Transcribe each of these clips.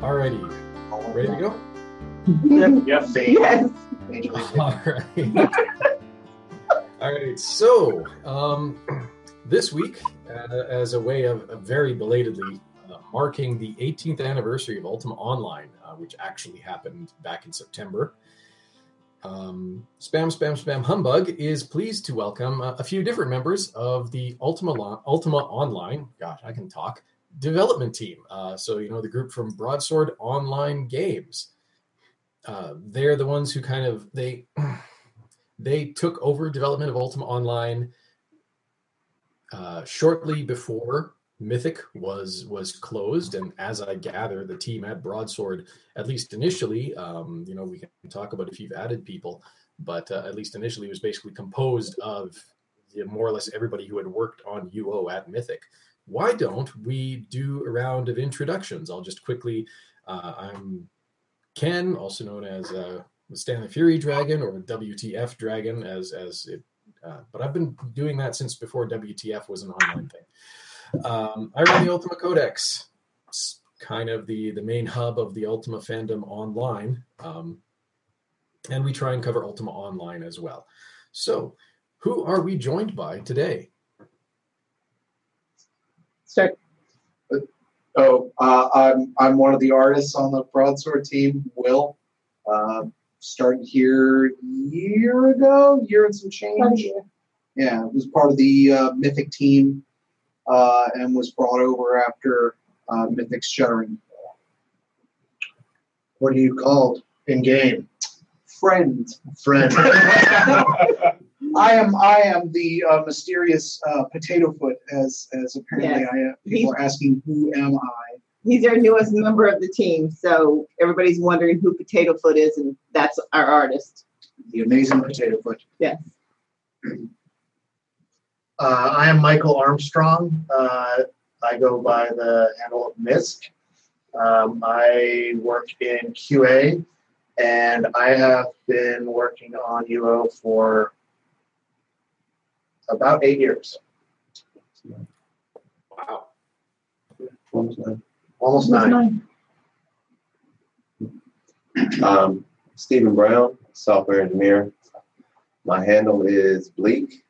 Alrighty. Ready to go? Yes. Yes. Alright. Alright, so this week, as a way of very belatedly marking the 18th anniversary of Ultima Online, which actually happened back in September, Spam Humbug is pleased to welcome a few different members of the Ultima Online, gosh, I can talk, development team. So, you know, the group from Broadsword Online Games. They're the ones who kind of, they took over development of Ultima Online shortly before Mythic was closed, and as I gather, the team at Broadsword, at least initially, you know, we can talk about if you've added people, but at least initially, was basically composed of more or less everybody who had worked on UO at Mythic. Why don't we do a round of introductions? I'll just quickly. I'm Ken, also known as Stanley Fury Dragon or WTF Dragon, as it, but I've been doing that since before WTF was an online thing. I run the Ultima Codex. It's kind of the main hub of the Ultima fandom online. And we try and cover Ultima Online as well. So, who are we joined by today? Start. I'm one of the artists on the Broadsword team, Will. Started here a year and some change. Yeah, it was part of the Mythic team. And was brought over after Mythic's shuttering. What are you called in game? Friend. I am the mysterious Potato Foot, as apparently yes. I am. People are asking, who am I? He's our newest member of the team, so everybody's wondering who Potato Foot is, and that's our artist. The amazing Potato Foot. Yes. I am Michael Armstrong. I go by the handle of Mist. I work in QA, and I have been working on UO for about 8 years. Wow. Almost nine. Stephen Brown, software engineer. My handle is Bleak.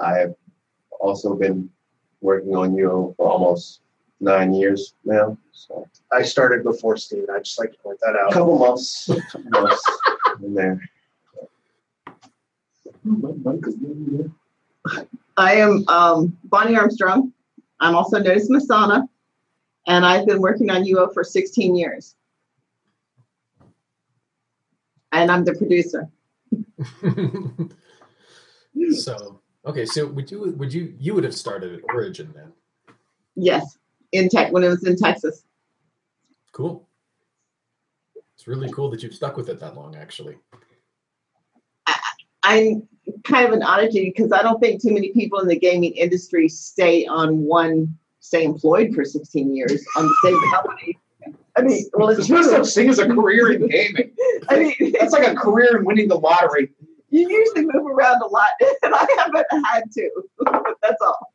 I've also been working on UO for almost 9 years now. So I started before Steve. I just like to point that out. A couple months in there. I am Bonnie Armstrong. I'm also known as Masana, and I've been working on UO for 16 years. And I'm the producer. So. Okay, so would you would have started at Origin then? Yes, when it was in Texas. Cool. It's really cool that you've stuck with it that long, actually. I'm kind of an oddity because I don't think too many people in the gaming industry stay employed for 16 years on the same company. I mean, well, it's true. There's no such thing as a career in gaming. I mean, that's like a career in winning the lottery. You usually move around a lot, and I haven't had to. That's all.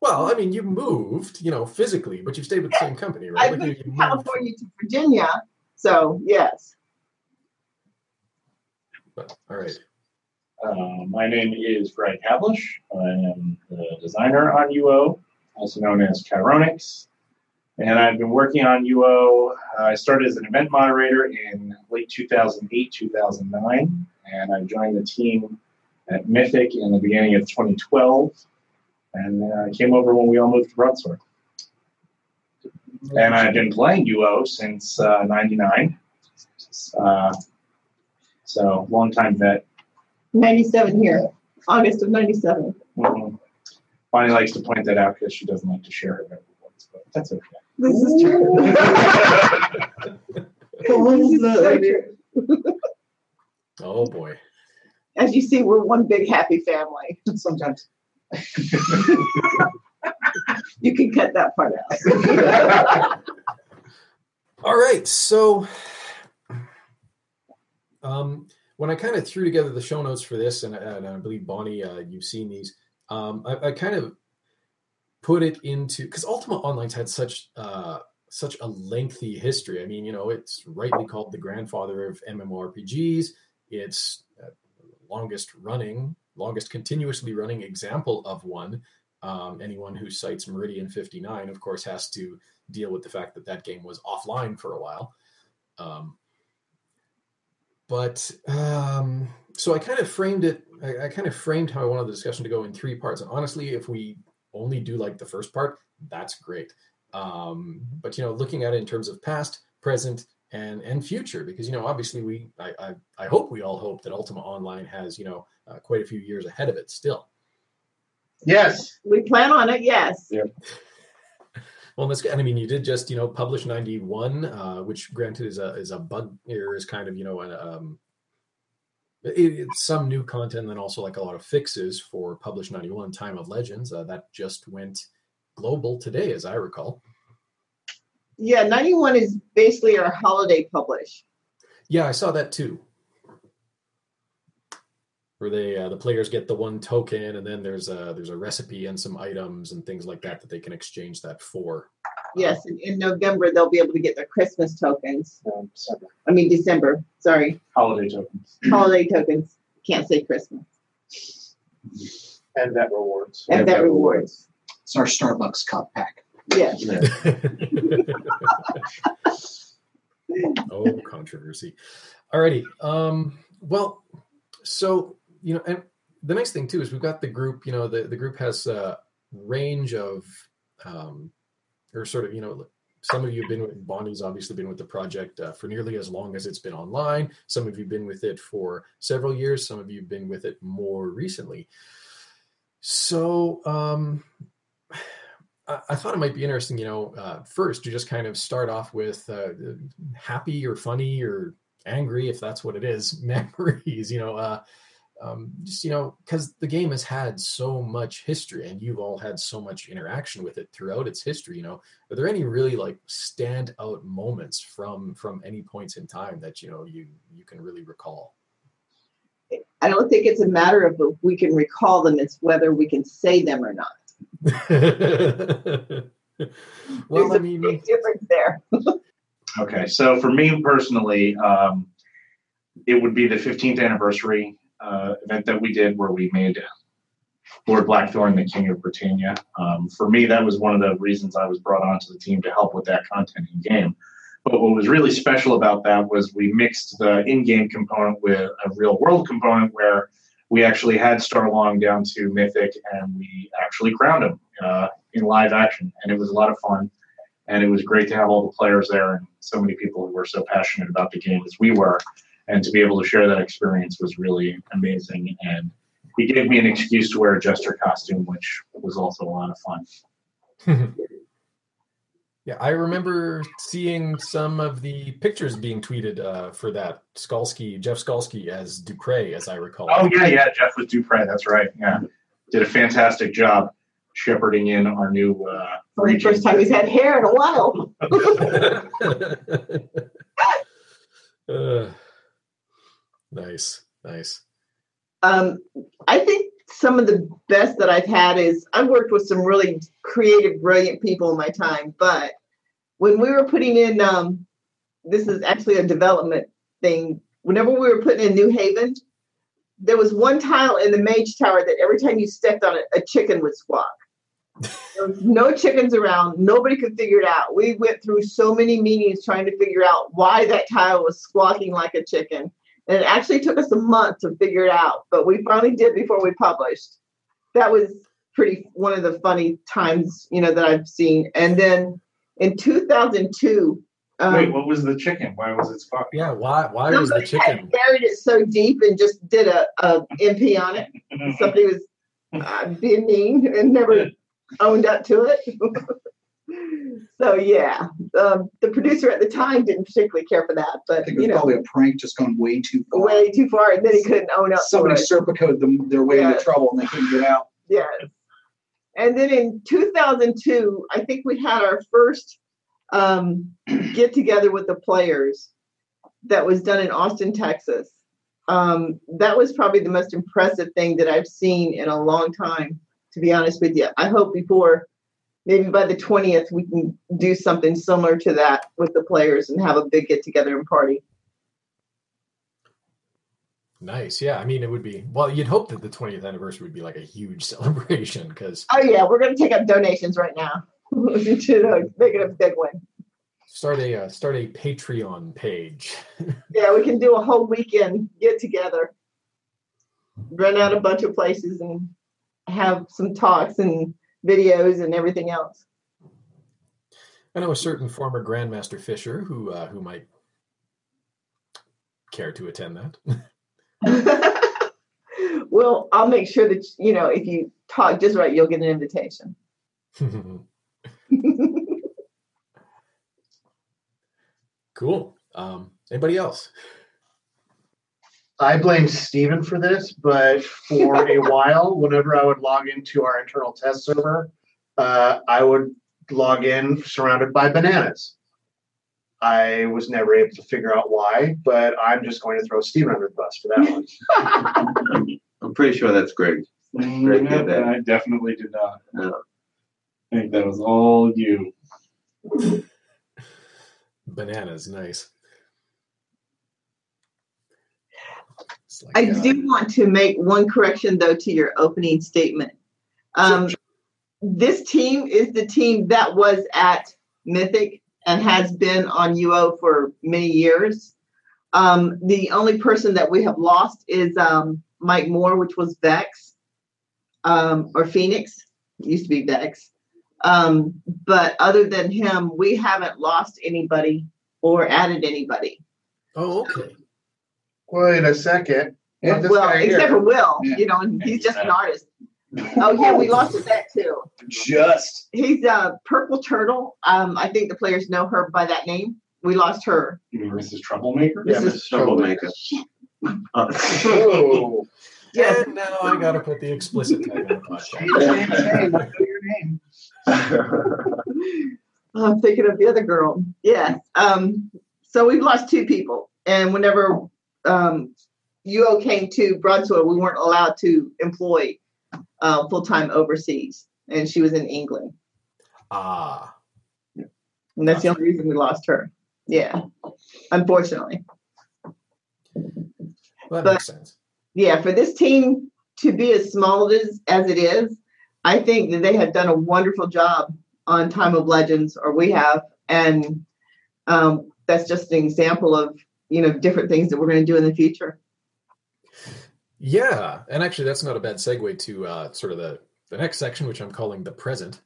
Well, I mean, you moved, you know, physically, but you've stayed with the same company, right? I moved from California to Virginia, so yes. All right. My name is Greg Havlish. I am the designer on UO, also known as Chironix, and I've been working on UO. I started as an event moderator in late 2008, 2009. And I joined the team at Mythic in the beginning of 2012, and I came over when we all moved to Broadsword. And I've been playing UO since '99, so long time vet. '97 here, August of '97. Mm-hmm. Bonnie likes to point that out because she doesn't like to share her records, but that's okay. This is true. This is so true. Oh boy! As you see, we're one big happy family. Sometimes you can cut that part out. All right. So, when I kind of threw together the show notes for this, and I believe Bonnie, you've seen these. I kind of put it into because Ultima Online's had such such a lengthy history. I mean, you know, it's rightly called the grandfather of MMORPGs. It's longest continuously running example of one. Anyone who cites Meridian 59, of course, has to deal with the fact that that game was offline for a while. So I kind of framed it. I kind of framed how I wanted the discussion to go in three parts. And honestly, if we only do like the first part, that's great. But, you know, looking at it in terms of past, present, and future, because, you know, obviously I hope we all hope that Ultima Online has, you know, quite a few years ahead of it still. Yes. We plan on it. Yes. Yeah. Well, that's good. I mean, you did just, you know, publish 91, which granted is a bug, or is kind of, you know, it's some new content, and also like a lot of fixes for Publish 91, Time of Legends. That just went global today, as I recall. Yeah, 91 is basically our holiday publish. Yeah, I saw that too. Where they the players get the one token, and then there's a recipe and some items and things like that they can exchange that for. Yes, in November they'll be able to get their Christmas tokens. December. Sorry. Holiday tokens. Holiday tokens. Can't say Christmas. And that rewards. And that rewards. It's our Starbucks cup pack. Yes. Yeah. Oh, controversy. Alrighty. Well, so. You know, and the nice thing, too, is we've got the group, you know, the group has a range of, or sort of, you know, some of you have been with, Bonnie's obviously been with the project for nearly as long as it's been online. Some of you have been with it for several years. Some of you have been with it more recently. So I thought it might be interesting, you know, first to just kind of start off with happy or funny or angry, if that's what it is, memories, you know, just, you know, because the game has had so much history and you've all had so much interaction with it throughout its history, you know, are there any really like standout moments from any points in time that, you know, you can really recall? I don't think it's a matter of if we can recall them, it's whether we can say them or not. Well, there's a big difference there. Okay. So for me personally, it would be the 15th anniversary event that we did where we made Lord Blackthorn the King of Britannia. For me, that was one of the reasons I was brought onto the team to help with that content in game. But what was really special about that was we mixed the in-game component with a real-world component where we actually had Starr Long down to Mythic, and we actually crowned him in live action, and it was a lot of fun. And it was great to have all the players there and so many people who were so passionate about the game as we were. And to be able to share that experience was really amazing. And he gave me an excuse to wear a jester costume, which was also a lot of fun. Yeah, I remember seeing some of the pictures being tweeted for that. Jeff Skalski as Dupre, as I recall. Oh, yeah, Jeff was Dupre. That's right, yeah. Did a fantastic job shepherding in our new... the first time he's had hair in a while. Nice. I think some of the best that I've had is I've worked with some really creative, brilliant people in my time. But when we were putting in, this is actually a development thing. Whenever we were putting in New Haven, there was one tile in the Mage Tower that every time you stepped on it, a chicken would squawk. There was no chickens around. Nobody could figure it out. We went through so many meetings trying to figure out why that tile was squawking like a chicken. And it actually took us a month to figure it out, but we finally did before we published. That was one of the funny times, you know, that I've seen. And then in 2002, wait, what was the chicken? Why was it squawking? Yeah, why was the chicken? Had buried it so deep and just did a MP on it. Somebody was being mean and never owned up to it. So, yeah, the producer at the time didn't particularly care for that, but I think it was, you know, probably a prank just gone way too far. Way too far, and then he couldn't own up. Somebody serpicoed them their way into trouble, and they couldn't get out. Yes. And then in 2002, I think we had our first get together with the players that was done in Austin, Texas. That was probably the most impressive thing that I've seen in a long time, to be honest with you. I hope before maybe by the 20th, we can do something similar to that with the players and have a big get together and party. Nice. Yeah. I mean, it would be, well, you'd hope that the 20th anniversary would be like a huge celebration because. Oh yeah. We're going to take up donations right now. To make it a big one. Start a Patreon page. Yeah. We can do a whole weekend get together, run out a bunch of places and have some talks and videos and everything else. I know a certain former Grandmaster Fisher who might care to attend that. Well, I'll make sure that, you know, if you talk just right, you'll get an invitation. Cool. Anybody else? I blame Stephen for this, but for a while, whenever I would log into our internal test server, I would log in surrounded by bananas. I was never able to figure out why, but I'm just going to throw Stephen under the bus for that one. I'm pretty sure that's Greg. Greg did that. I definitely did not. No. I think that was all you. Bananas, nice. Like, I do want to make one correction, though, to your opening statement. This team is the team that was at Mythic and has been on UO for many years. The only person that we have lost is Mike Moore, which was Vex, or Phoenix. It used to be Vex. But other than him, we haven't lost anybody or added anybody. Oh, okay. Wait a second. Yeah, well, except for Will. Yeah. You know, and he's just an artist. Oh, yeah, we lost to that, too. Just. He's a Purple Turtle. I think the players know her by that name. We lost her. You mean Mrs. Troublemaker? Yeah, Mrs. Troublemaker. Oh. Yes. And now I got to put the explicit tag on the podcast. Hey, your name. I'm thinking of the other girl. Yes. So we've lost two people. And whenever UO came to Broadsword, we weren't allowed to employ full-time overseas, and she was in England. Ah. Yeah. And that's the only reason we lost her. Yeah, unfortunately. Well, that makes sense. Yeah, for this team to be as small as it is, I think that they have done a wonderful job on Time of Legends, or we have, and that's just an example of, you know, different things that we're going to do in the future. Yeah, and actually that's not a bad segue to sort of the next section, which I'm calling the present.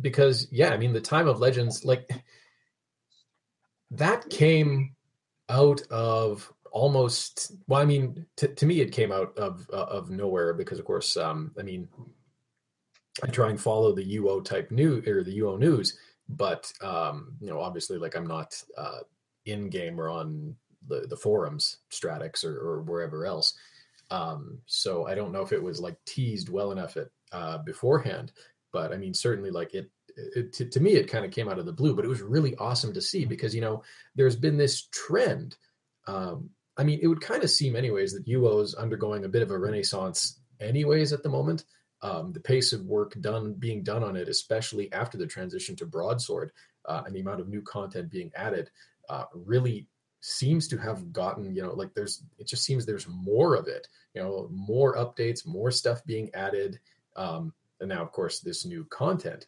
Because, yeah, I mean, the Time of Legends, like, that came out of almost, well, I mean, to me it came out of nowhere because, of course, I mean, I try and follow the UO type news, or the UO news, but, you know, obviously, like, I'm not in-game or on the forums, Stratics or wherever else. So I don't know if it was like teased well enough at beforehand, but I mean, certainly like it to me, it kind of came out of the blue, but it was really awesome to see because, you know, there's been this trend. I mean, it would kind of seem anyways that UO is undergoing a bit of a renaissance anyways at the moment. The pace of work being done on it, especially after the transition to Broadsword and the amount of new content being added really seems to have gotten, you know, like it just seems there's more of it, you know, more updates, more stuff being added. And now, of course, this new content,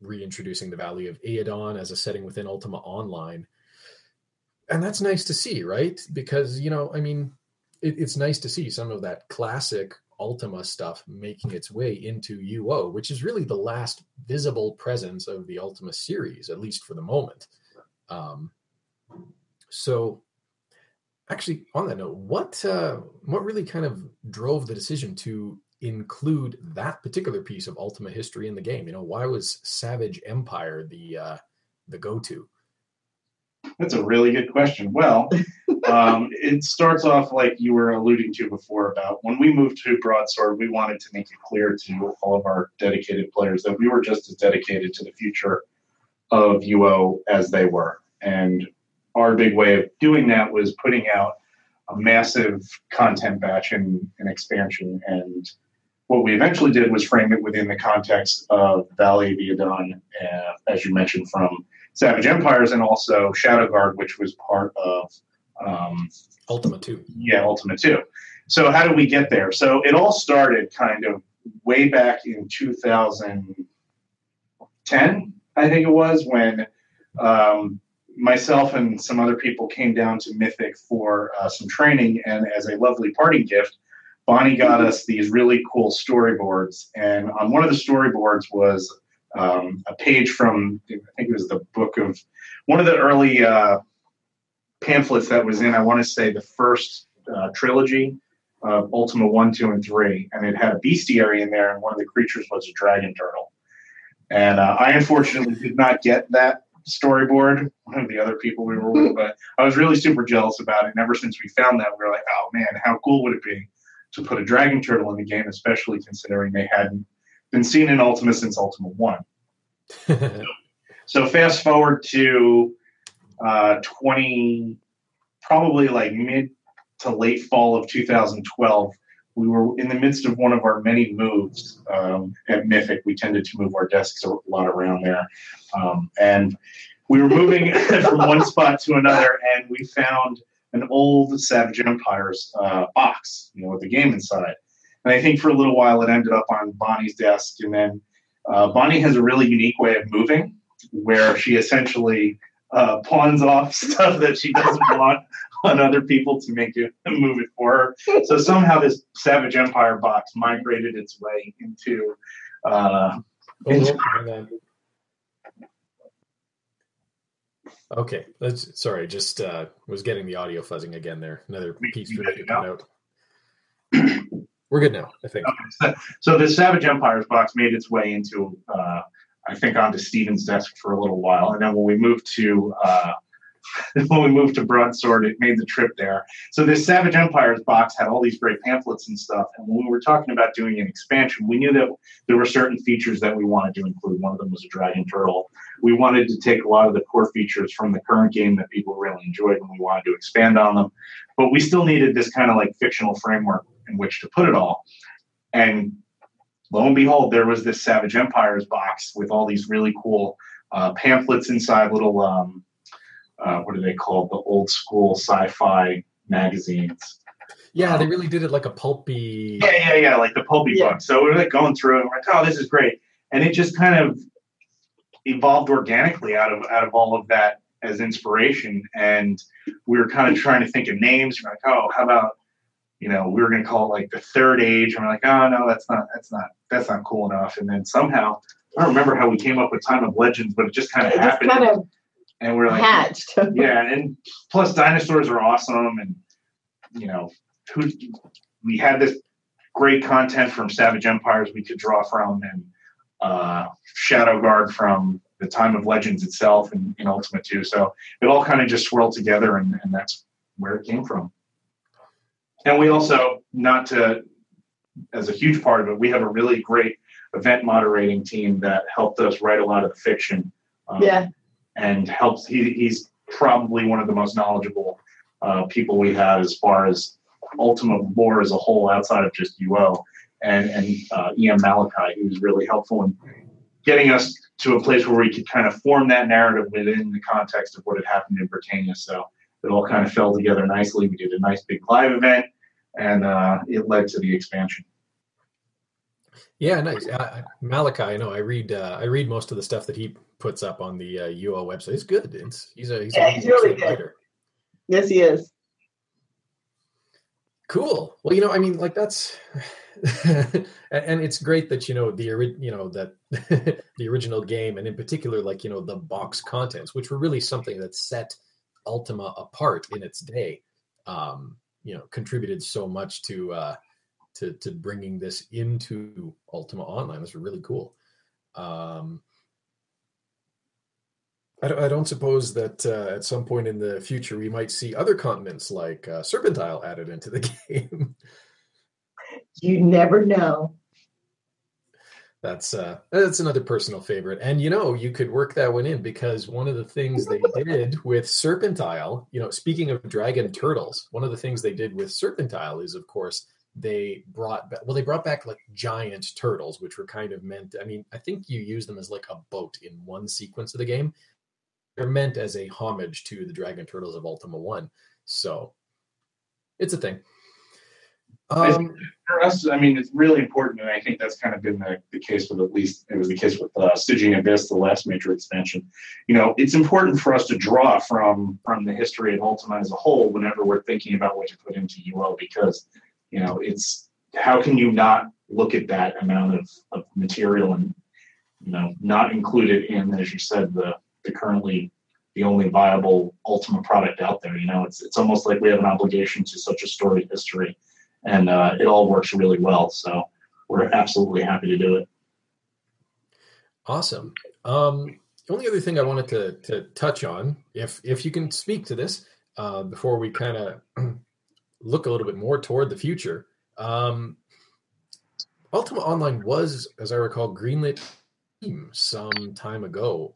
reintroducing the Valley of Eodon as a setting within Ultima Online. And that's nice to see, right? Because, you know, I mean, it's nice to see some of that classic Ultima stuff making its way into UO, which is really the last visible presence of the Ultima series, at least for the moment. So actually on that note, what really kind of drove the decision to include that particular piece of Ultima history in the game? You know, why was Savage Empire the go-to? That's a really good question. Well, it starts off like you were alluding to before about when we moved to Broadsword, we wanted to make it clear to all of our dedicated players that we were just as dedicated to the future of UO as they were. And our big way of doing that was putting out a massive content batch and an expansion and What we eventually did was frame it within the context of Valley of Eodon, as you mentioned, from Savage Empires, and also Shadow Guard, which was part of Ultima II. Yeah, Ultima II. So how did we get there? So it all started kind of way back in 2010, I think it was, when myself and some other people came down to Mythic for some training, and as a lovely parting gift, Bonnie got us these really cool storyboards, and on one of the storyboards was a page from, I think it was the book of one of the early pamphlets that was in, I want to say, the first trilogy of Ultima 1, 2, and 3, and it had a bestiary in there, and one of the creatures was a dragon turtle. And I unfortunately did not get that storyboard, one of the other people we were with, but I was really super jealous about it, and ever since we found that, we were like, oh man, how cool would it be to put a dragon turtle in the game, especially considering they hadn't been seen in Ultima since Ultima 1. So fast forward to probably like mid to late fall of 2012, we were in the midst of one of our many moves at Mythic. We tended to move our desks a lot around there. And we were moving from one spot to another, and we found an old Savage Empire's box, with the game inside. And I think for a little while it ended up on Bonnie's desk. And then Bonnie has a really unique way of moving, where she essentially pawns off stuff that she doesn't want on other people to make it move it for her. So somehow this Savage Empire box migrated its way into... Okay, sorry, just was getting the audio fuzzing again there. Another piece for me to cut out. We're good now, I think. Okay. So the Savage Empire's box made its way into, I think, onto Stephen's desk for a little while, and then when we moved to Broadsword, it made the trip there. So this Savage Empire's box had all these great pamphlets and stuff, and when we were talking about doing an expansion, we knew that there were certain features that we wanted to include. One of them was a dragon turtle. We wanted to take a lot of the core features from the current game that people really enjoyed, and we wanted to expand on them. But we still needed this kind of like fictional framework in which to put it all. And lo and behold, there was this Savage Empires box with all these really cool pamphlets inside, little, what are they called? The old school sci-fi magazines. Yeah, they really did it like a pulpy. Yeah, like the pulpy book. So we were like going through it, and we're like, oh, this is great. And it just kind of evolved organically out of all of that as inspiration, and we were kind of trying to think of names. We're like, oh, how about, we were going to call it like the Third Age, and we're like, oh no, that's not cool enough. And then somehow I don't remember how we came up with Time of Legends, but it just kind of happened, and we're like, hatched. Yeah, and plus dinosaurs are awesome, and we had this great content from Savage Empires we could draw from, and Shadow Guard from the Time of Legends itself and in Ultima 2. So it all kind of just swirled together, and that's where it came from. And we also, as a huge part of it, we have a really great event moderating team that helped us write a lot of the fiction. And helps. He's probably one of the most knowledgeable people we have as far as Ultima lore as a whole, outside of just UO. And Malachi, who was really helpful in getting us to a place where we could kind of form that narrative within the context of what had happened in Britannia. So it all kind of fell together nicely. We did a nice big live event, and it led to the expansion. Yeah, nice. Malachi, I read most of the stuff that he puts up on the UO website. It's good. He's really good writer. Yes, he is. Cool. Well, that's... and it's great that the original game, and in particular the box contents, which were really something that set Ultima apart in its day, contributed so much to bringing this into Ultima Online. This was really cool. I don't suppose that at some point in the future we might see other continents like Serpentile added into the game. You never know. That's another personal favorite. And, you could work that one in, because one of the things they did with Serpentile, speaking of dragon turtles, one of the things they did with Serpentile is, of course, they brought back, well, they brought back like giant turtles, which were kind of meant, I mean, I think you use them as like a boat in one sequence of the game. They're meant as a homage to the Dragon Turtles of Ultima One. So it's a thing. For us, I mean, it's really important, and I think that's kind of been the case with, at least it was the case with Stygian Abyss, the last major expansion. You know, it's important for us to draw from the history of Ultima as a whole whenever we're thinking about what to put into UL, because, you know, it's, how can you not look at that amount of material and, you know, not include it in, as you said, the currently the only viable Ultima product out there. You know, it's almost like we have an obligation to such a storied history. And it all works really well. So we're absolutely happy to do it. Awesome. The only other thing I wanted to touch on, if you can speak to this, before we kind of look a little bit more toward the future, Ultima Online was, as I recall, greenlit some time ago.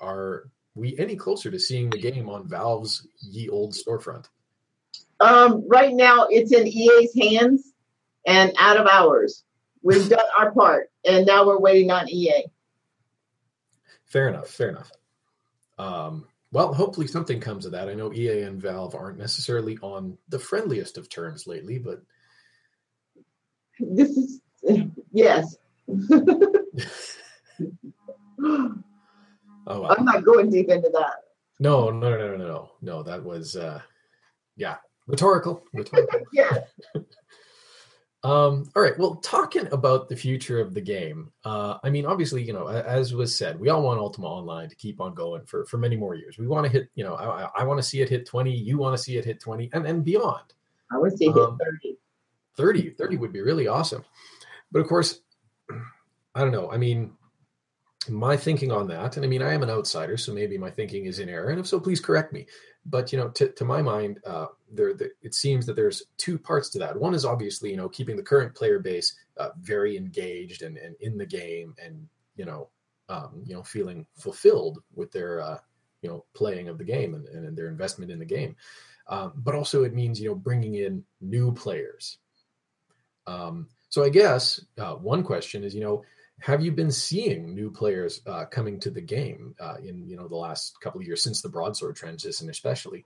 Are we any closer to seeing the game on Valve's ye old storefront? Right now, it's in EA's hands and out of ours. We've done our part, and now we're waiting on EA. Fair enough, fair enough. Well, hopefully something comes of that. I know EA and Valve aren't necessarily on the friendliest of terms lately, but... This is... Yes. Oh, wow. I'm not going deep into that. No. No, that was... Yeah. Rhetorical. Yeah. All right. Well, talking about the future of the game, I mean, obviously, you know, as was said, we all want Ultima Online to keep on going for many more years. We want to hit, you know, I want to see it hit 20. You want to see it hit 20 and beyond. I would say hit 30. 30 would be really awesome. But of course, I don't know. I mean, my thinking on that, and I mean, I am an outsider, so maybe my thinking is in error. And if so, please correct me. But, you know, to my mind, it seems that there's two parts to that. One is obviously, you know, keeping the current player base very engaged and in the game and, you know, feeling fulfilled with their, you know, playing of the game and their investment in the game. But also it means, you know, bringing in new players. So I guess one question is, you know, have you been seeing new players coming to the game in, you know, the last couple of years since the Broadsword transition, especially?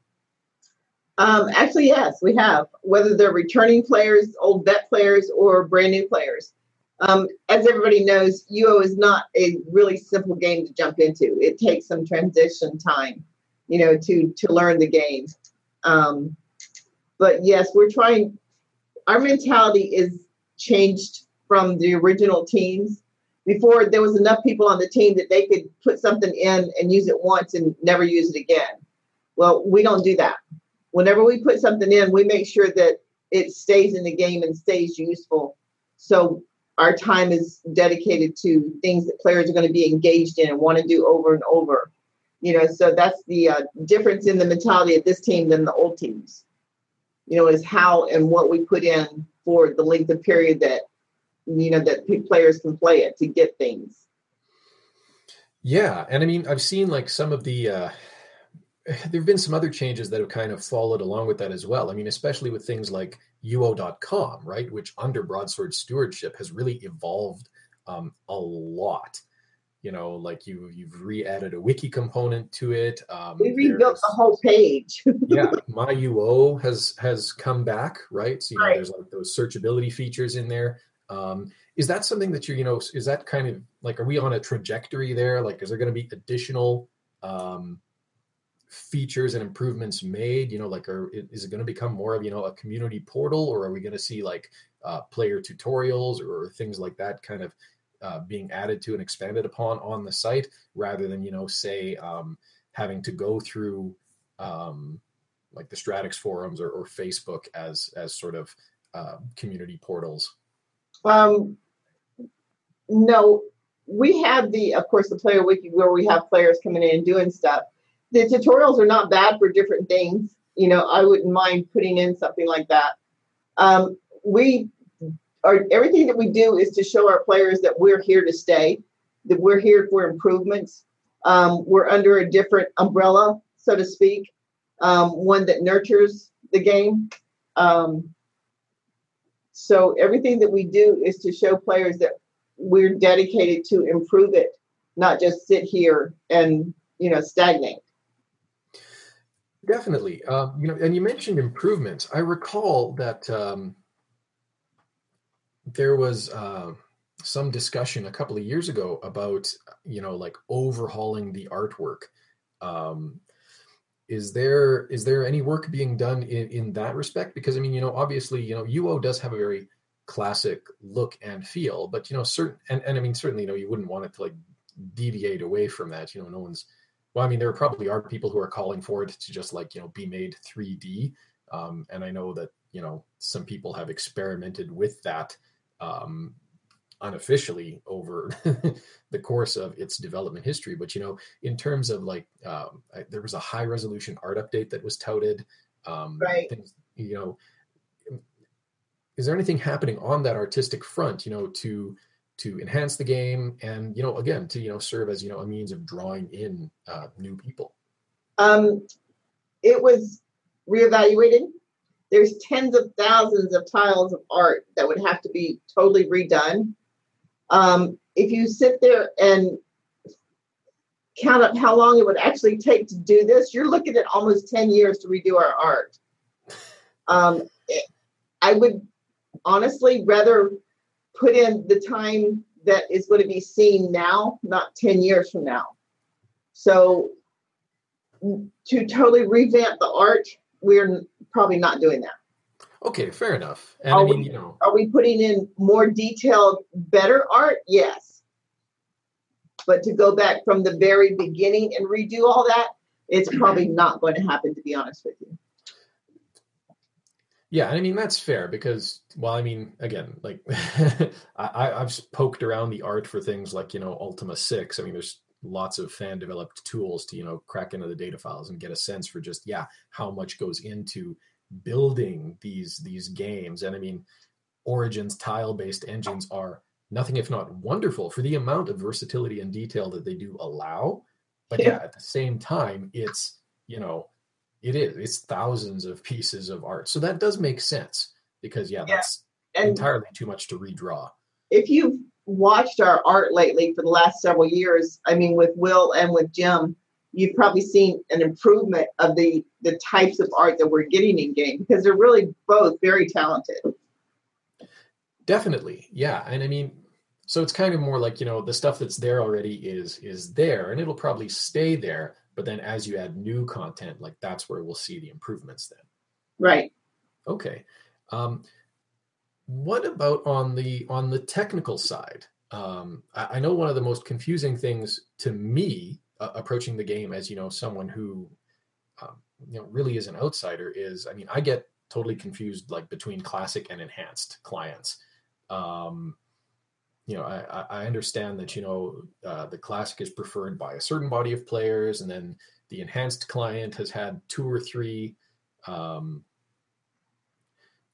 Actually, yes, we have. Whether they're returning players, old vet players, or brand new players. As everybody knows, UO is not a really simple game to jump into. It takes some transition time, you know, to learn the game. But yes, we're trying. Our mentality is changed from the original teams. Before, there was enough people on the team that they could put something in and use it once and never use it again. Well, we don't do that. Whenever we put something in, we make sure that it stays in the game and stays useful. So our time is dedicated to things that players are going to be engaged in and want to do over and over. You know, so that's the difference in the mentality of this team than the old teams. You know, is how and what we put in for the length of period that, you know, that players can play it to get things. Yeah. And I mean, I've seen like some of the, there've been some other changes that have kind of followed along with that as well. I mean, especially with things like UO.com, right? Which under Broadsword stewardship has really evolved a lot, you know, like you've re-added a wiki component to it. We rebuilt the whole page. Yeah. My UO has come back, right? So, you know, there's like those searchability features in there. Is that something that you're, you know, is that kind of like, are we on a trajectory there? Like, is there going to be additional features and improvements made? You know, like, is it going to become more of, you know, a community portal, or are we going to see like player tutorials or things like that kind of being added to and expanded upon on the site rather than, you know, say having to go through like the Stratics forums or Facebook as sort of community portals? No, we have of course, the player wiki where we have players coming in and doing stuff. The tutorials are not bad for different things. You know, I wouldn't mind putting in something like that. Everything that we do is to show our players that we're here to stay, that we're here for improvements. We're under a different umbrella, so to speak, one that nurtures the game. So everything that we do is to show players that we're dedicated to improve it, not just sit here and, you know, stagnate. Definitely. You know, and you mentioned improvements. I recall that there was some discussion a couple of years ago about, you know, like overhauling the artwork. Is there any work being done in that respect? Because, I mean, you know, obviously, you know, UO does have a very classic look and feel, but, you know, certainly, you know, you wouldn't want it to like deviate away from that. You know, no one's, well, I mean, there probably are people who are calling for it to just like, you know, be made 3D. And I know that, you know, some people have experimented with that unofficially over the course of its development history. But, you know, in terms of like, there was a high resolution art update that was touted. Right. Things, you know, is there anything happening on that artistic front, you know, to enhance the game and, you know, again, to, you know, serve as, you know, a means of drawing in new people? It was reevaluated. There's tens of thousands of tiles of art that would have to be totally redone. If you sit there and count up how long it would actually take to do this, you're looking at almost 10 years to redo our art. I would honestly rather put in the time that is going to be seen now, not 10 years from now. So to totally revamp the art, we're probably not doing that. Okay, fair enough. And I mean, you know, are we putting in more detailed, better art? Yes. But to go back from the very beginning and redo all that, it's probably not going to happen, to be honest with you. Yeah, and I mean, that's fair because, well, I mean, again, like I've poked around the art for things like, you know, Ultima 6. I mean, there's lots of fan-developed tools to, you know, crack into the data files and get a sense for just, yeah, how much goes into building these games. And I mean, Origin's tile-based engines are nothing if not wonderful for the amount of versatility and detail that they do allow. But yeah, at the same time, it's, you know, It's thousands of pieces of art. So that does make sense because, yeah, that's entirely too much to redraw. If you've watched our art lately for the last several years, I mean, with Will and with Jim, you've probably seen an improvement of the types of art that we're getting in game because they're really both very talented. Definitely. Yeah. And I mean, so it's kind of more like, you know, the stuff that's there already is there and it'll probably stay there. But then as you add new content, like that's where we'll see the improvements then. Right. Okay. What about on the technical side? I know one of the most confusing things to me approaching the game as, you know, someone who, you know, really is an outsider is, I mean, I get totally confused like between classic and enhanced clients. You know, I understand that, you know, the classic is preferred by a certain body of players, and then the enhanced client has had two or three, because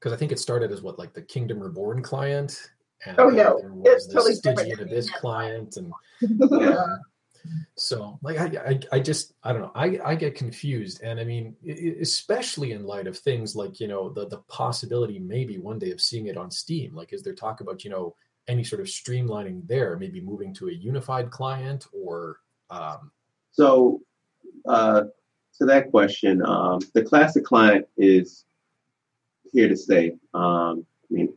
I think it started as like the Kingdom Reborn client, and there was the Stygian Abyss client, and so like I just, I don't know, I get confused, and I mean, especially in light of things like, you know, the possibility maybe one day of seeing it on Steam, like is there talk about, you know, any sort of streamlining there, maybe moving to a unified client or... to that question, the classic client is here to stay. I mean,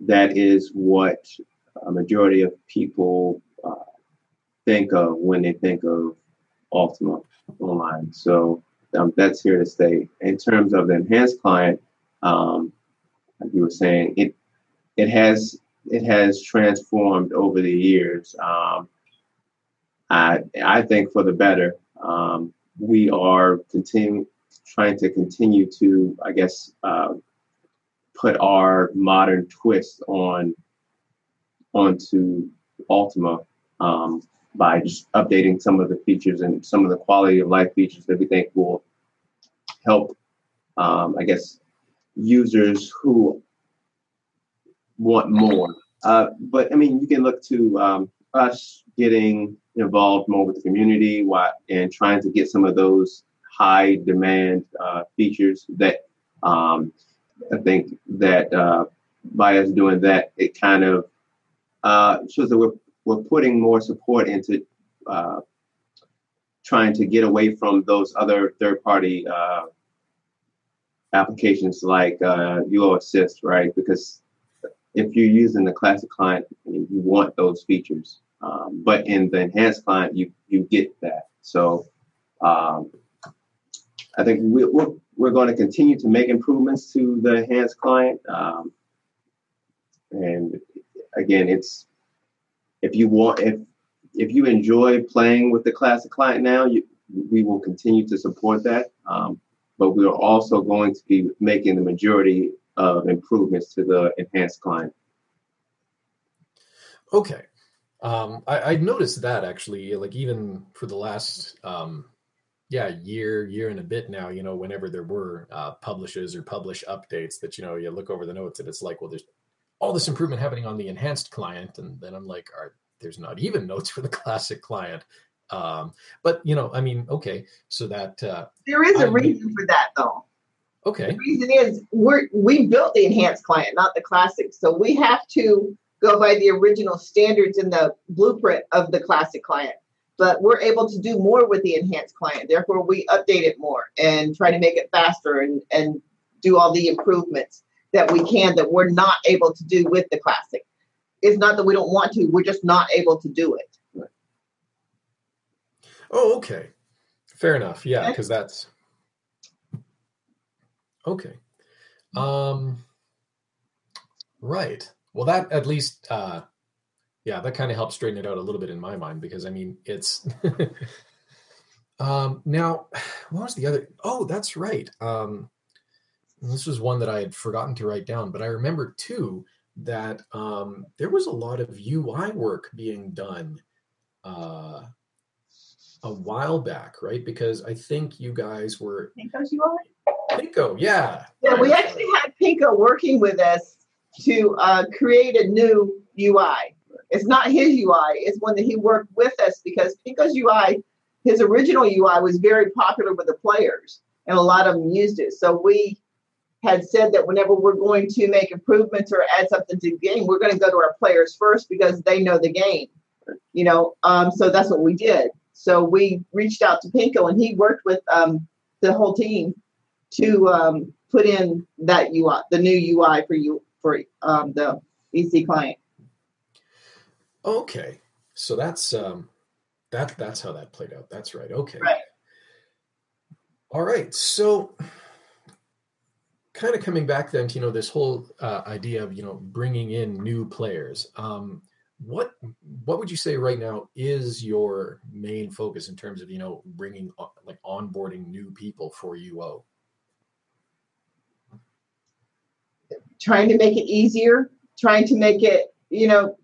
that is what a majority of people think of when they think of Ultima Online. So that's here to stay. In terms of the enhanced client, like you were saying, it has transformed over the years. I think for the better. We are trying to continue to, I guess, put our modern twist onto Ultima by just updating some of the features and some of the quality of life features that we think will help, I guess, users who want more. But I mean, you can look to us getting involved more with the community and trying to get some of those high demand features that I think that by us doing that, it kind of shows that we're putting more support into trying to get away from those other third-party applications like UO Assist, right? Because if you're using the classic client, you want those features. But in the enhanced client, you get that. So I think we're going to continue to make improvements to the enhanced client. And again, it's if you enjoy playing with the classic client now, we will continue to support that. But we are also going to be making the majority of improvements to the enhanced client. Okay. I noticed that actually, like even for the last, year and a bit now, you know, whenever there were publishes or publish updates that, you know, you look over the notes and it's like, well, there's all this improvement happening on the enhanced client. And then I'm like, there's not even notes for the classic client. But, you know, I mean, okay, so that... there is a reason for that, though. Okay. The reason is we built the enhanced client, not the classic. So we have to go by the original standards in the blueprint of the classic client. But we're able to do more with the enhanced client. Therefore, we update it more and try to make it faster and do all the improvements that we can that we're not able to do with the classic. It's not that we don't want to. We're just not able to do it. Oh, okay. Fair enough. Yeah, because that's... Okay. Right. Well, that at least... that kind of helps straighten it out a little bit in my mind because, I mean, it's... now, what was the other... Oh, that's right. This was one that I had forgotten to write down, but I remember, too, that there was a lot of UI work being done a while back, right? Because I think you guys were... Pinko's UI? Pinko, yeah. Yeah, we actually had Pinko working with us to create a new UI. It's not his UI. It's one that he worked with us because Pinko's UI, his original UI, was very popular with the players, and a lot of them used it. So we had said that whenever we're going to make improvements or add something to the game, we're going to go to our players first because they know the game, you know. So that's what we did. So we reached out to Pinko, and he worked with the whole team to put in that UI, the new UI for the EC client. Okay, so that's that's how that played out. That's right. Okay. Right. All right. So, kind of coming back then to, you know, this whole idea of, you know, bringing in new players. What would you say right now is your main focus in terms of, you know, bringing like onboarding new people for UO? Trying to make it easier. Trying to make it, you know.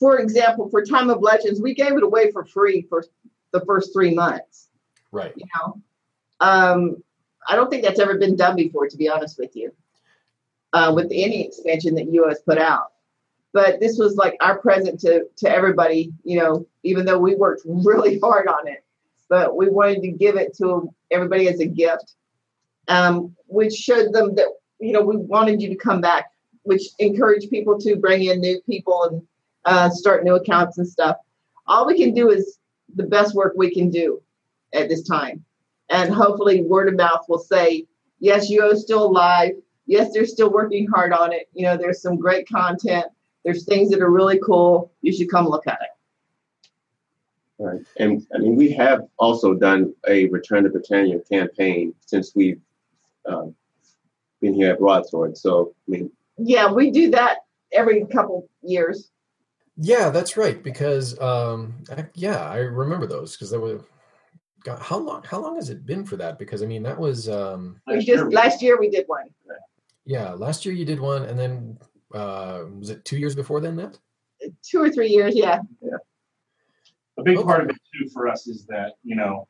For example, for Time of Legends, we gave it away for free for the first 3 months. Right. You know, I don't think that's ever been done before, to be honest with you, with any expansion that UO has put out. But this was like our present to everybody, you know, even though we worked really hard on it. But we wanted to give it to everybody as a gift, which showed them that, you know, we wanted you to come back, which encouraged people to bring in new people and start new accounts and stuff. All we can do is the best work we can do at this time. And hopefully word of mouth will say, yes, UO is still alive. Yes, they're still working hard on it. You know, there's some great content. There's things that are really cool. You should come look at it. Right. And I mean, we have also done a Return to Britannia campaign since we've been here at Broadsword. So, I mean. Yeah, we do that every couple years. Yeah, that's right. Because, I remember those because there were. God, how long has it been for that? Because I mean, that was. Last year we did one. Yeah, last year you did one, and then was it 2 years before then? That 2 or 3 years, yeah. A big part of it too for us is that, you know,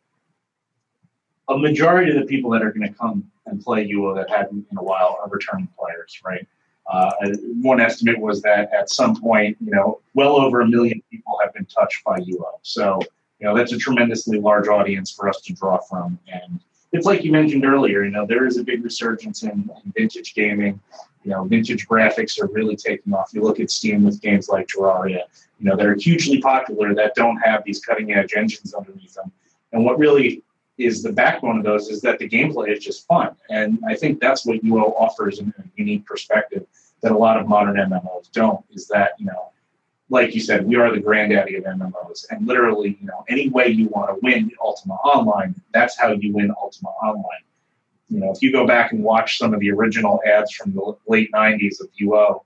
a majority of the people that are going to come and play UO that haven't in a while are returning players, right? One estimate was that at some point, you know, well over 1 million people have been touched by UO. So, you know, that's a tremendously large audience for us to draw from. And it's like you mentioned earlier, you know, there is a big resurgence in vintage gaming. You know, vintage graphics are really taking off. You look at Steam with games like Terraria, you know, they're hugely popular that don't have these cutting edge engines underneath them. And what really is the backbone of those is that the gameplay is just fun. And I think that's what UO offers in a unique perspective that a lot of modern MMOs don't, is that, you know, like you said, we are the granddaddy of MMOs. And literally, you know, any way you want to win Ultima Online, that's how you win Ultima Online. You know, if you go back and watch some of the original ads from the late 90s of UO,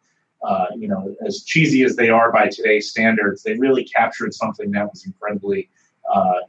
you know, as cheesy as they are by today's standards, they really captured something that was incredibly,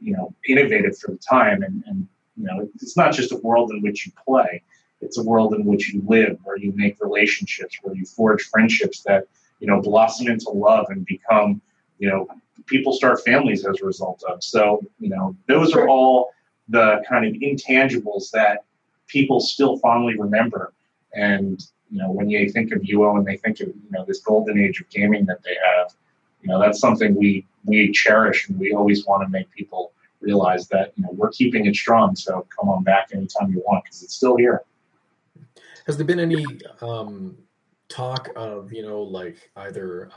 you know, innovative for the time. And, you know, it's not just a world in which you play. It's a world in which you live, where you make relationships, where you forge friendships that, you know, blossom into love and become, you know, people start families as a result of. So, you know, those are all the kind of intangibles that people still fondly remember. And, you know, when you think of UO and they think of, you know, this golden age of gaming that they have, you know, that's something we cherish, and we always want to make people realize that, you know, we're keeping it strong. So come on back anytime you want, because it's still here. Has there been any talk of, you know, like either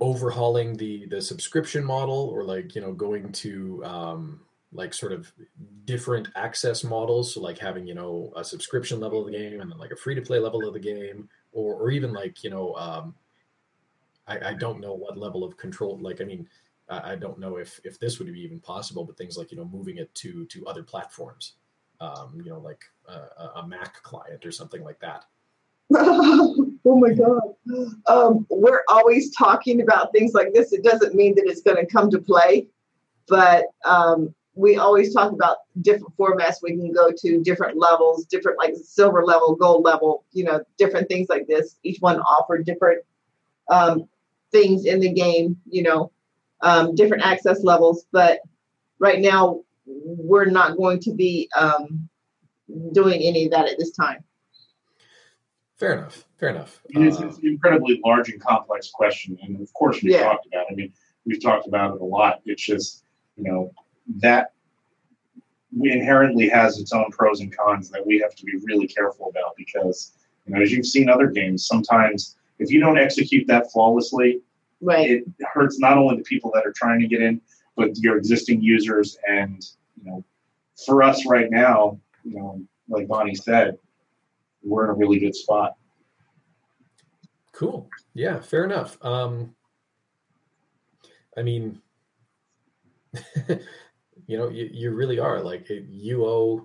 overhauling the subscription model, or like, you know, going to like sort of different access models, so like having, you know, a subscription level of the game and then like a free-to-play level of the game, or even like, you know, I don't know what level of control, like, I mean, I don't know if this would be even possible, but things like, you know, moving it to other platforms, you know, like a Mac client or something like that. Oh my God. We're always talking about things like this. It doesn't mean that it's going to come to play, but we always talk about different formats we can go to, different levels, different like silver level, gold level, you know, different things like this. Each one offered different things in the game, you know, different access levels. But right now, we're not going to be doing any of that at this time. Fair enough. Fair enough. It is an incredibly large and complex question. And of course, we've talked about it. I mean, we've talked about it a lot. It's just, you know, that inherently has its own pros and cons that we have to be really careful about, because, you know, as you've seen other games, sometimes if you don't execute that flawlessly, it hurts not only the people that are trying to get in, but your existing users. And, you know, for us right now, you know, like Bonnie said, we're in a really good spot. Cool. Yeah, fair enough. I mean, you know, you really are like UO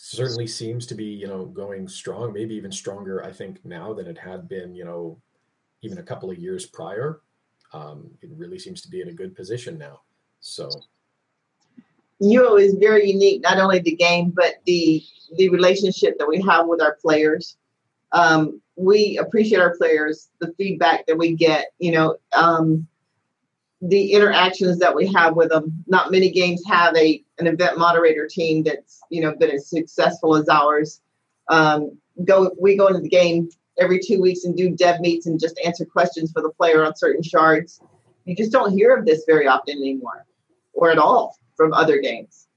certainly seems to be, you know, going strong, maybe even stronger, I think, now than it had been, you know, even a couple of years prior. It really seems to be in a good position now. So UO is very unique, not only the game, but the relationship that we have with our players. We appreciate our players, the feedback that we get, you know, the interactions that we have with them. Not many games have an event moderator team that's, you know, been as successful as ours. We go into the game every 2 weeks and do dev meets and just answer questions for the player on certain shards. You just don't hear of this very often anymore, or at all, from other games.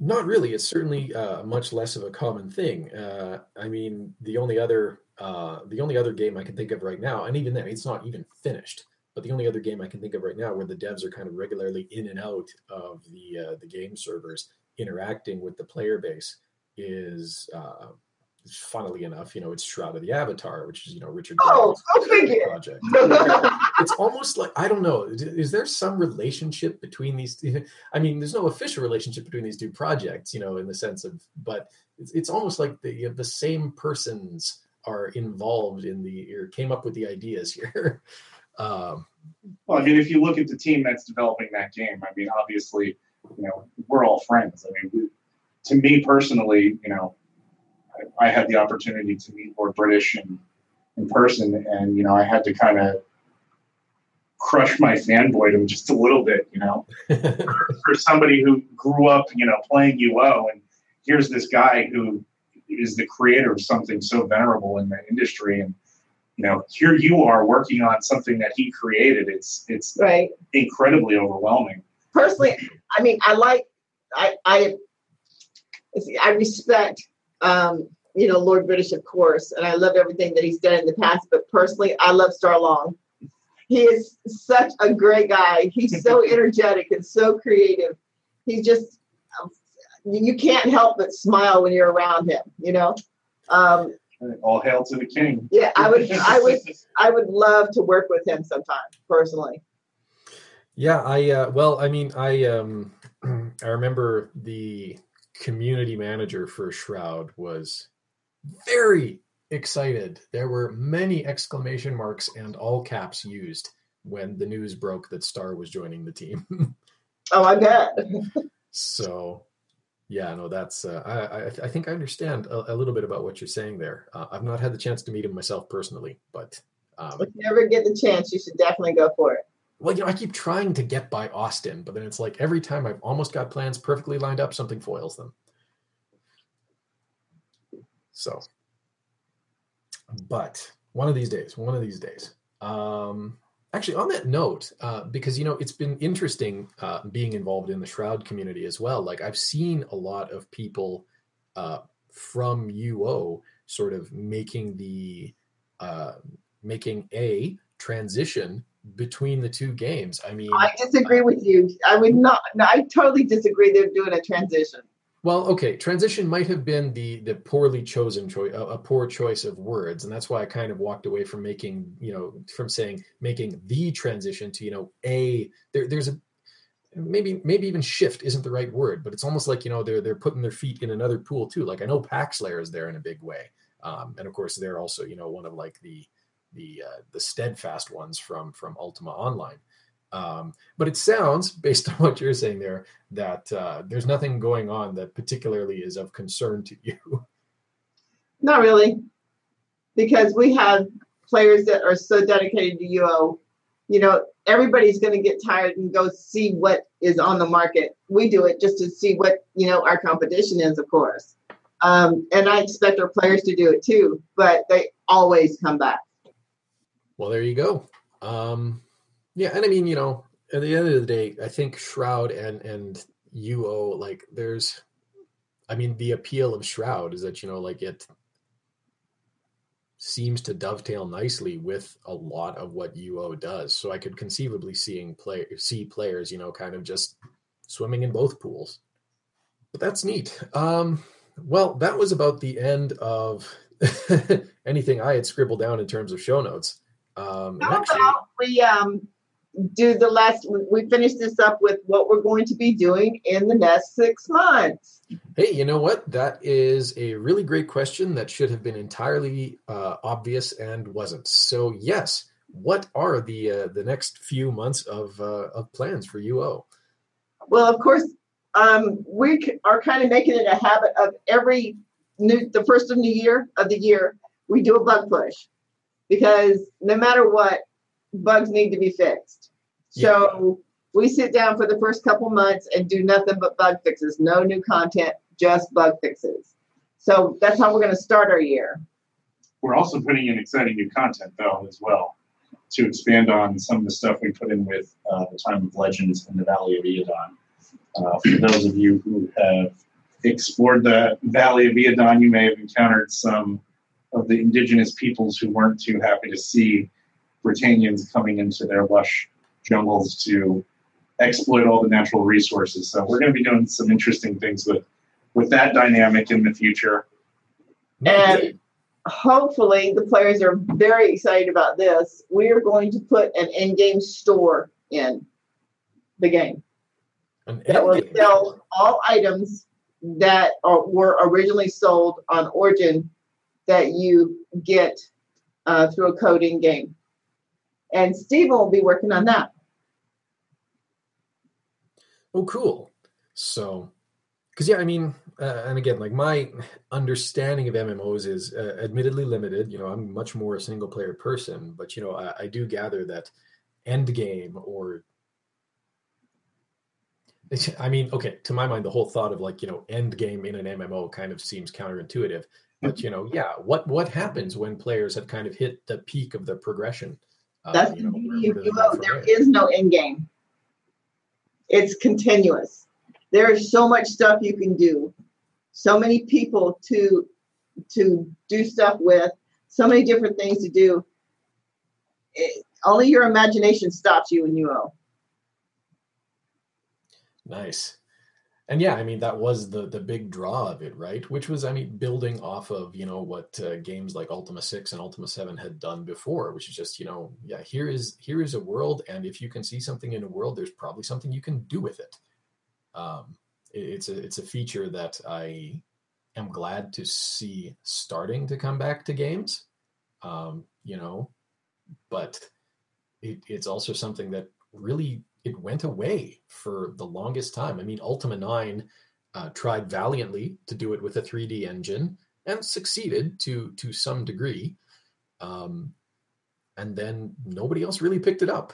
Not really. It's certainly much less of a common thing. I mean, the only other game I can think of right now, and even then, it's not even finished. But the only other game I can think of right now where the devs are kind of regularly in and out of the game servers, interacting with the player base, is, funnily enough, you know, it's Shroud of the Avatar, which is, you know, Richard Dawkins' project. It's almost like, I don't know, is there some relationship between these two? I mean, there's no official relationship between these two projects, you know, in the sense of, but it's almost like the same persons are involved or came up with the ideas here. Well, I mean, if you look at the team that's developing that game, I mean, obviously, you know, we're all friends. I mean, to me personally, you know, I had the opportunity to meet Lord British in person, and, you know, I had to kind of crush my fanboydom just a little bit, you know, for somebody who grew up, you know, playing UO, and here's this guy who is the creator of something so venerable in the industry, and, you know, here you are working on something that he created. It's incredibly overwhelming. Personally, I mean, I respect you know, Lord British, of course, and I love everything that he's done in the past, but personally, I love Starr Long. He is such a great guy. He's so energetic and so creative. He just, you can't help but smile when you're around him, you know? All hail to the king. Yeah, I would love to work with him sometime, personally. Yeah, I remember the community manager for Shroud was very excited. There were many exclamation marks and all caps used when the news broke that Starr was joining the team. Oh, I bet. So, yeah, no, that's, I think I understand a little bit about what you're saying there. I've not had the chance to meet him myself personally, but. If you ever get the chance, you should definitely go for it. Well, you know, I keep trying to get by Austin, but then it's like every time I've almost got plans perfectly lined up, something foils them. So, but one of these days. Actually, on that note, because, you know, it's been interesting being involved in the Shroud community as well. Like, I've seen a lot of people from UO sort of making a transition between the two games. I mean, I disagree with you. I would not. No, I totally disagree. They're doing a transition. Well, okay. Transition might have been the poorly chosen choice, a poor choice of words, and that's why I kind of walked away from making, you know, from saying making the transition to, you know, a there's a maybe even shift isn't the right word, but it's almost like, you know, they're putting their feet in another pool too. Like, I know Pax Lair is there in a big way, and of course they're also, you know, one of like the steadfast ones from Ultima Online. But it sounds, based on what you're saying there, that there's nothing going on that particularly is of concern to you. Not really. Because we have players that are so dedicated to UO. You know, everybody's going to get tired and go see what is on the market. We do it just to see what, you know, our competition is, of course. And I expect our players to do it too, but they always come back. Well, there you go. Yeah, and I mean, you know, at the end of the day, I think Shroud and UO, like, there's, I mean, the appeal of Shroud is that, you know, like, it seems to dovetail nicely with a lot of what UO does. So I could conceivably see players, you know, kind of just swimming in both pools. But that's neat. Well, that was about the end of anything I had scribbled down in terms of show notes. How about we do the last? We finish this up with what we're going to be doing in the next 6 months. Hey, you know what? That is a really great question that should have been entirely obvious and wasn't. So yes, what are the next few months of plans for UO? Well, of course, we are kind of making it a habit of the first of the year, we do a bug push. Because no matter what, bugs need to be fixed. So we sit down for the first couple months and do nothing but bug fixes. No new content, just bug fixes. So that's how we're going to start our year. We're also putting in exciting new content, though, as well, to expand on some of the stuff we put in with the Time of Legends and the Valley of Eodon. For those of you who have explored the Valley of Eodon, you may have encountered some of the indigenous peoples who weren't too happy to see Britannians coming into their lush jungles to exploit all the natural resources. So we're going to be doing some interesting things with that dynamic in the future. And hopefully the players are very excited about this. We are going to put an in-game store in the game that will sell all items that were originally sold on Origin that you get through a code in game. And Steve will be working on that. Oh, cool. So, because, yeah, I mean, and again, like, my understanding of MMOs is admittedly limited. You know, I'm much more a single-player person, but, you know, I do gather that endgame or... I mean, okay, to my mind, the whole thought of, like, you know, endgame in an MMO kind of seems counterintuitive. But, you know, yeah, what happens when players have kind of hit the peak of their progression? That's, you know, there is no end game. It's continuous. There is so much stuff you can do, so many people to to do stuff with, so many different things to do. Only your imagination stops you when you own. Nice. And yeah, I mean, that was the big draw of it, right? Which was, I mean, building off of, you know, what games like Ultima 6 and Ultima 7 had done before, which is just, you know, yeah, here is a world, and if you can see something in a world, there's probably something you can do with it. It's a feature that I am glad to see starting to come back to games, you know, but it's also something that really... it went away for the longest time. I mean, Ultima 9 tried valiantly to do it with a 3D engine and succeeded to some degree. And then nobody else really picked it up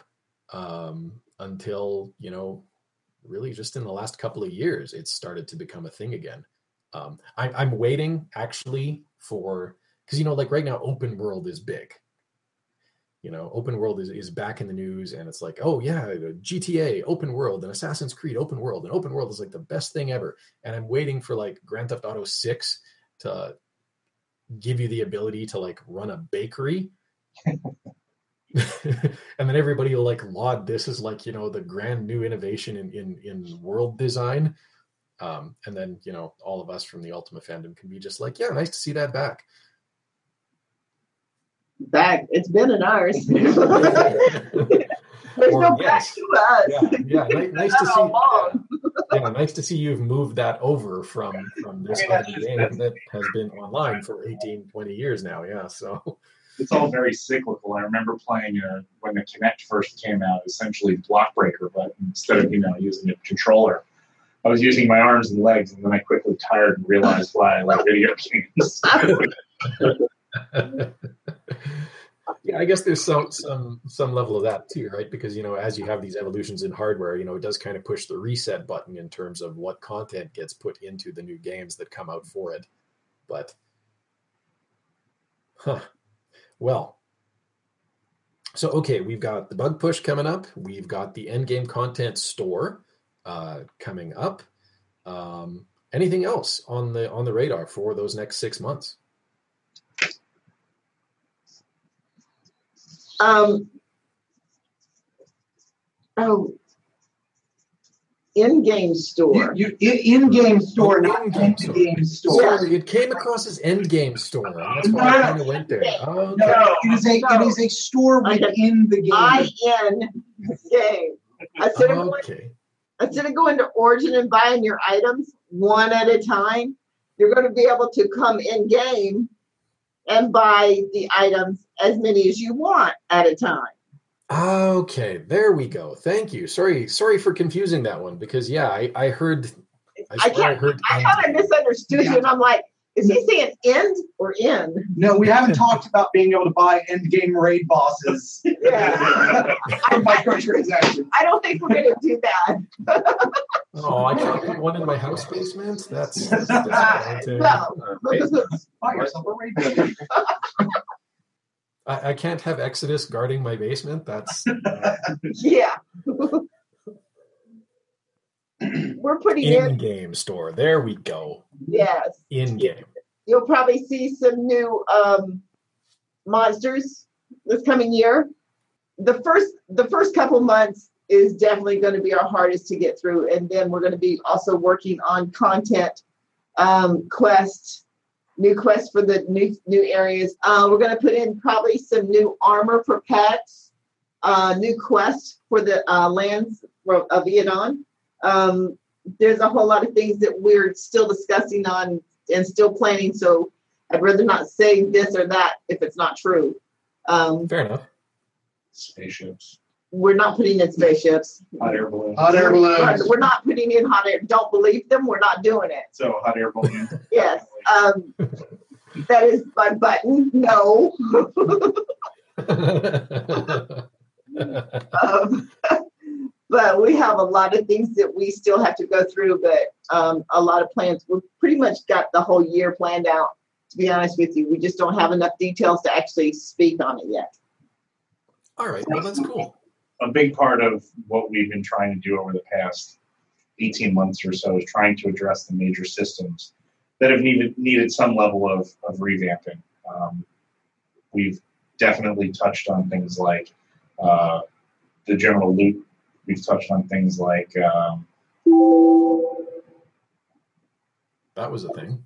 until, you know, really just in the last couple of years, it started to become a thing again. I'm waiting actually for, because, you know, like right now, open world is big. You know, open world is back in the news, and it's like, oh yeah, GTA, open world, and Assassin's Creed, open world, and open world is like the best thing ever. And I'm waiting for like Grand Theft Auto 6 to give you the ability to like run a bakery. And then everybody will like laud this as like, you know, the grand new innovation in world design. And then, you know, all of us from the Ultima fandom can be just like, yeah, nice to see that back. Back, it's been in ours. There's no yes. Back to us. Yeah, yeah. Nice to see. Yeah, nice to see you've moved that over from this other game that has been online for 18, 20 years now. Yeah, so it's all very cyclical. I remember playing when the Kinect first came out, essentially Block Breaker, but instead of, you know, using a controller, I was using my arms and legs, and then I quickly tired and realized why I like video games. Yeah, I guess there's some level of that too, right? Because, you know, as you have these evolutions in hardware, you know, it does kind of push the reset button in terms of what content gets put into the new games that come out for it. But, well, so okay, we've got the bug push coming up. We've got the end game content store coming up. Anything else on the radar for those next 6 months? In-game store. In-game store, not in-game store. Sorry, it came across as end-game store. That's why I kind of went there. Oh, okay. No, it is a store within the game. In-game. Instead of going to Origin and buying your items one at a time, you're going to be able to come in-game and buy the items as many as you want at a time. Okay, there we go. Thank you. Sorry for confusing that one, because yeah, I heard. I misunderstood you, and I'm like, is he saying end or in? No, we haven't talked about being able to buy end game raid bosses. Yeah, microtransactions. I don't think we're going to do that. Oh, I can't put one in my house basement? That's no. Buy yourself a raid bosses. I can't have Exodus guarding my basement. That's yeah. We're putting in-game store. There we go. Yes. In-game. You'll probably see some new monsters this coming year. The first couple months is definitely going to be our hardest to get through, and then we're going to be also working on content quests. New quests for the new areas. We're going to put in probably some new armor for pets. New quests for the lands of Eodon. There's a whole lot of things that we're still discussing on and still planning. So I'd rather not say this or that if it's not true. Fair enough. Spaceships. We're not putting in spaceships. Hot air balloons. We're not putting in hot air. Don't believe them. We're not doing it. So hot air balloons. Yes. That is my button. No. But we have a lot of things that we still have to go through, but a lot of plans. We've pretty much got the whole year planned out, to be honest with you. We just don't have enough details to actually speak on it yet. All right. Well, that's cool. A big part of what we've been trying to do over the past 18 months or so is trying to address the major systems that have needed some level of revamping. We've definitely touched on things like the general loot. We've touched on things like that was a thing.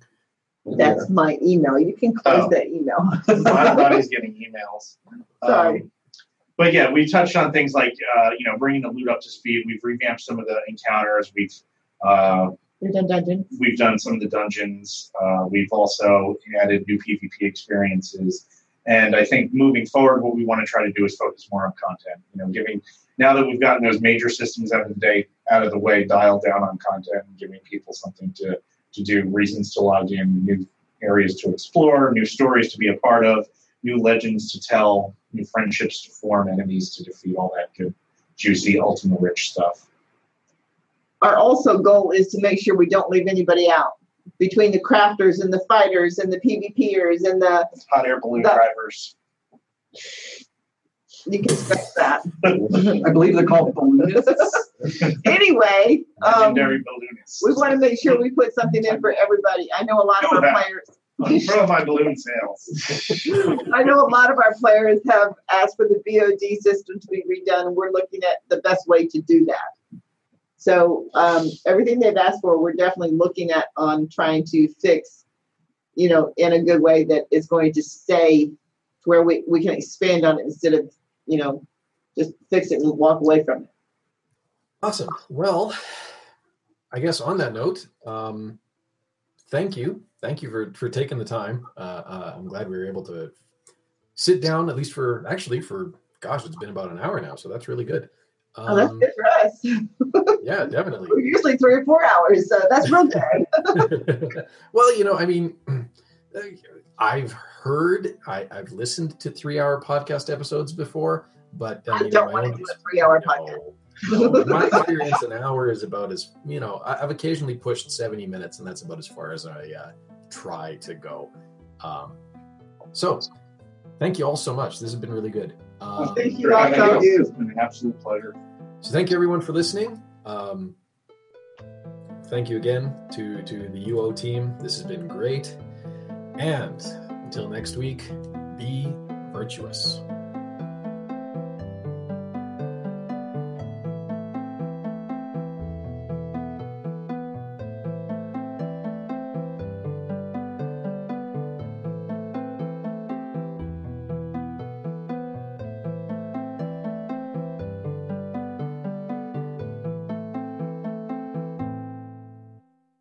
That's my email. You can close that email. Everybody's getting emails. Sorry. But yeah, we touched on things like bringing the loot up to speed. We've revamped some of the encounters. We've done dungeons. We've done some of the dungeons. We've also added new PvP experiences. And I think moving forward, what we want to try to do is focus more on content. Now that we've gotten those major systems out of the way, dialed down on content and giving people something to do, reasons to log in, new areas to explore, new stories to be a part of, new legends to tell, new friendships to form, enemies to defeat, all that good, juicy, Ultima-rich stuff. Our also goal is to make sure we don't leave anybody out. Between the crafters and the fighters and the PvPers and the hot air balloon drivers. You can expect that. I believe they're called balloonists. Anyway, we want to make sure we put something in for everybody. I know a lot of our players. In front of my balloon sales. I know a lot of our players have asked for the VOD system to be redone, and we're looking at the best way to do that. So everything they've asked for, we're definitely looking at on trying to fix, in a good way that is going to stay to where we can expand on it instead of, just fix it and walk away from it. Awesome. Well, I guess on that note, thank you. Thank you for taking the time. I'm glad we were able to sit down, at least for it's been about an hour now. So that's really good. Oh, that's good for us. Yeah, definitely. We're usually 3 or 4 hours, so that's real good. Well, I've heard, I've listened to 3-hour podcast episodes before, but I don't want to do a 3-hour podcast. No, in my experience, an hour is about as, I've occasionally pushed 70 minutes, and that's about as far as I try to go. So thank you all so much. This has been really good. Thank you all. It's been an absolute pleasure. So thank you everyone for listening. Thank you again to the UO team. This has been great. And until next week, be virtuous.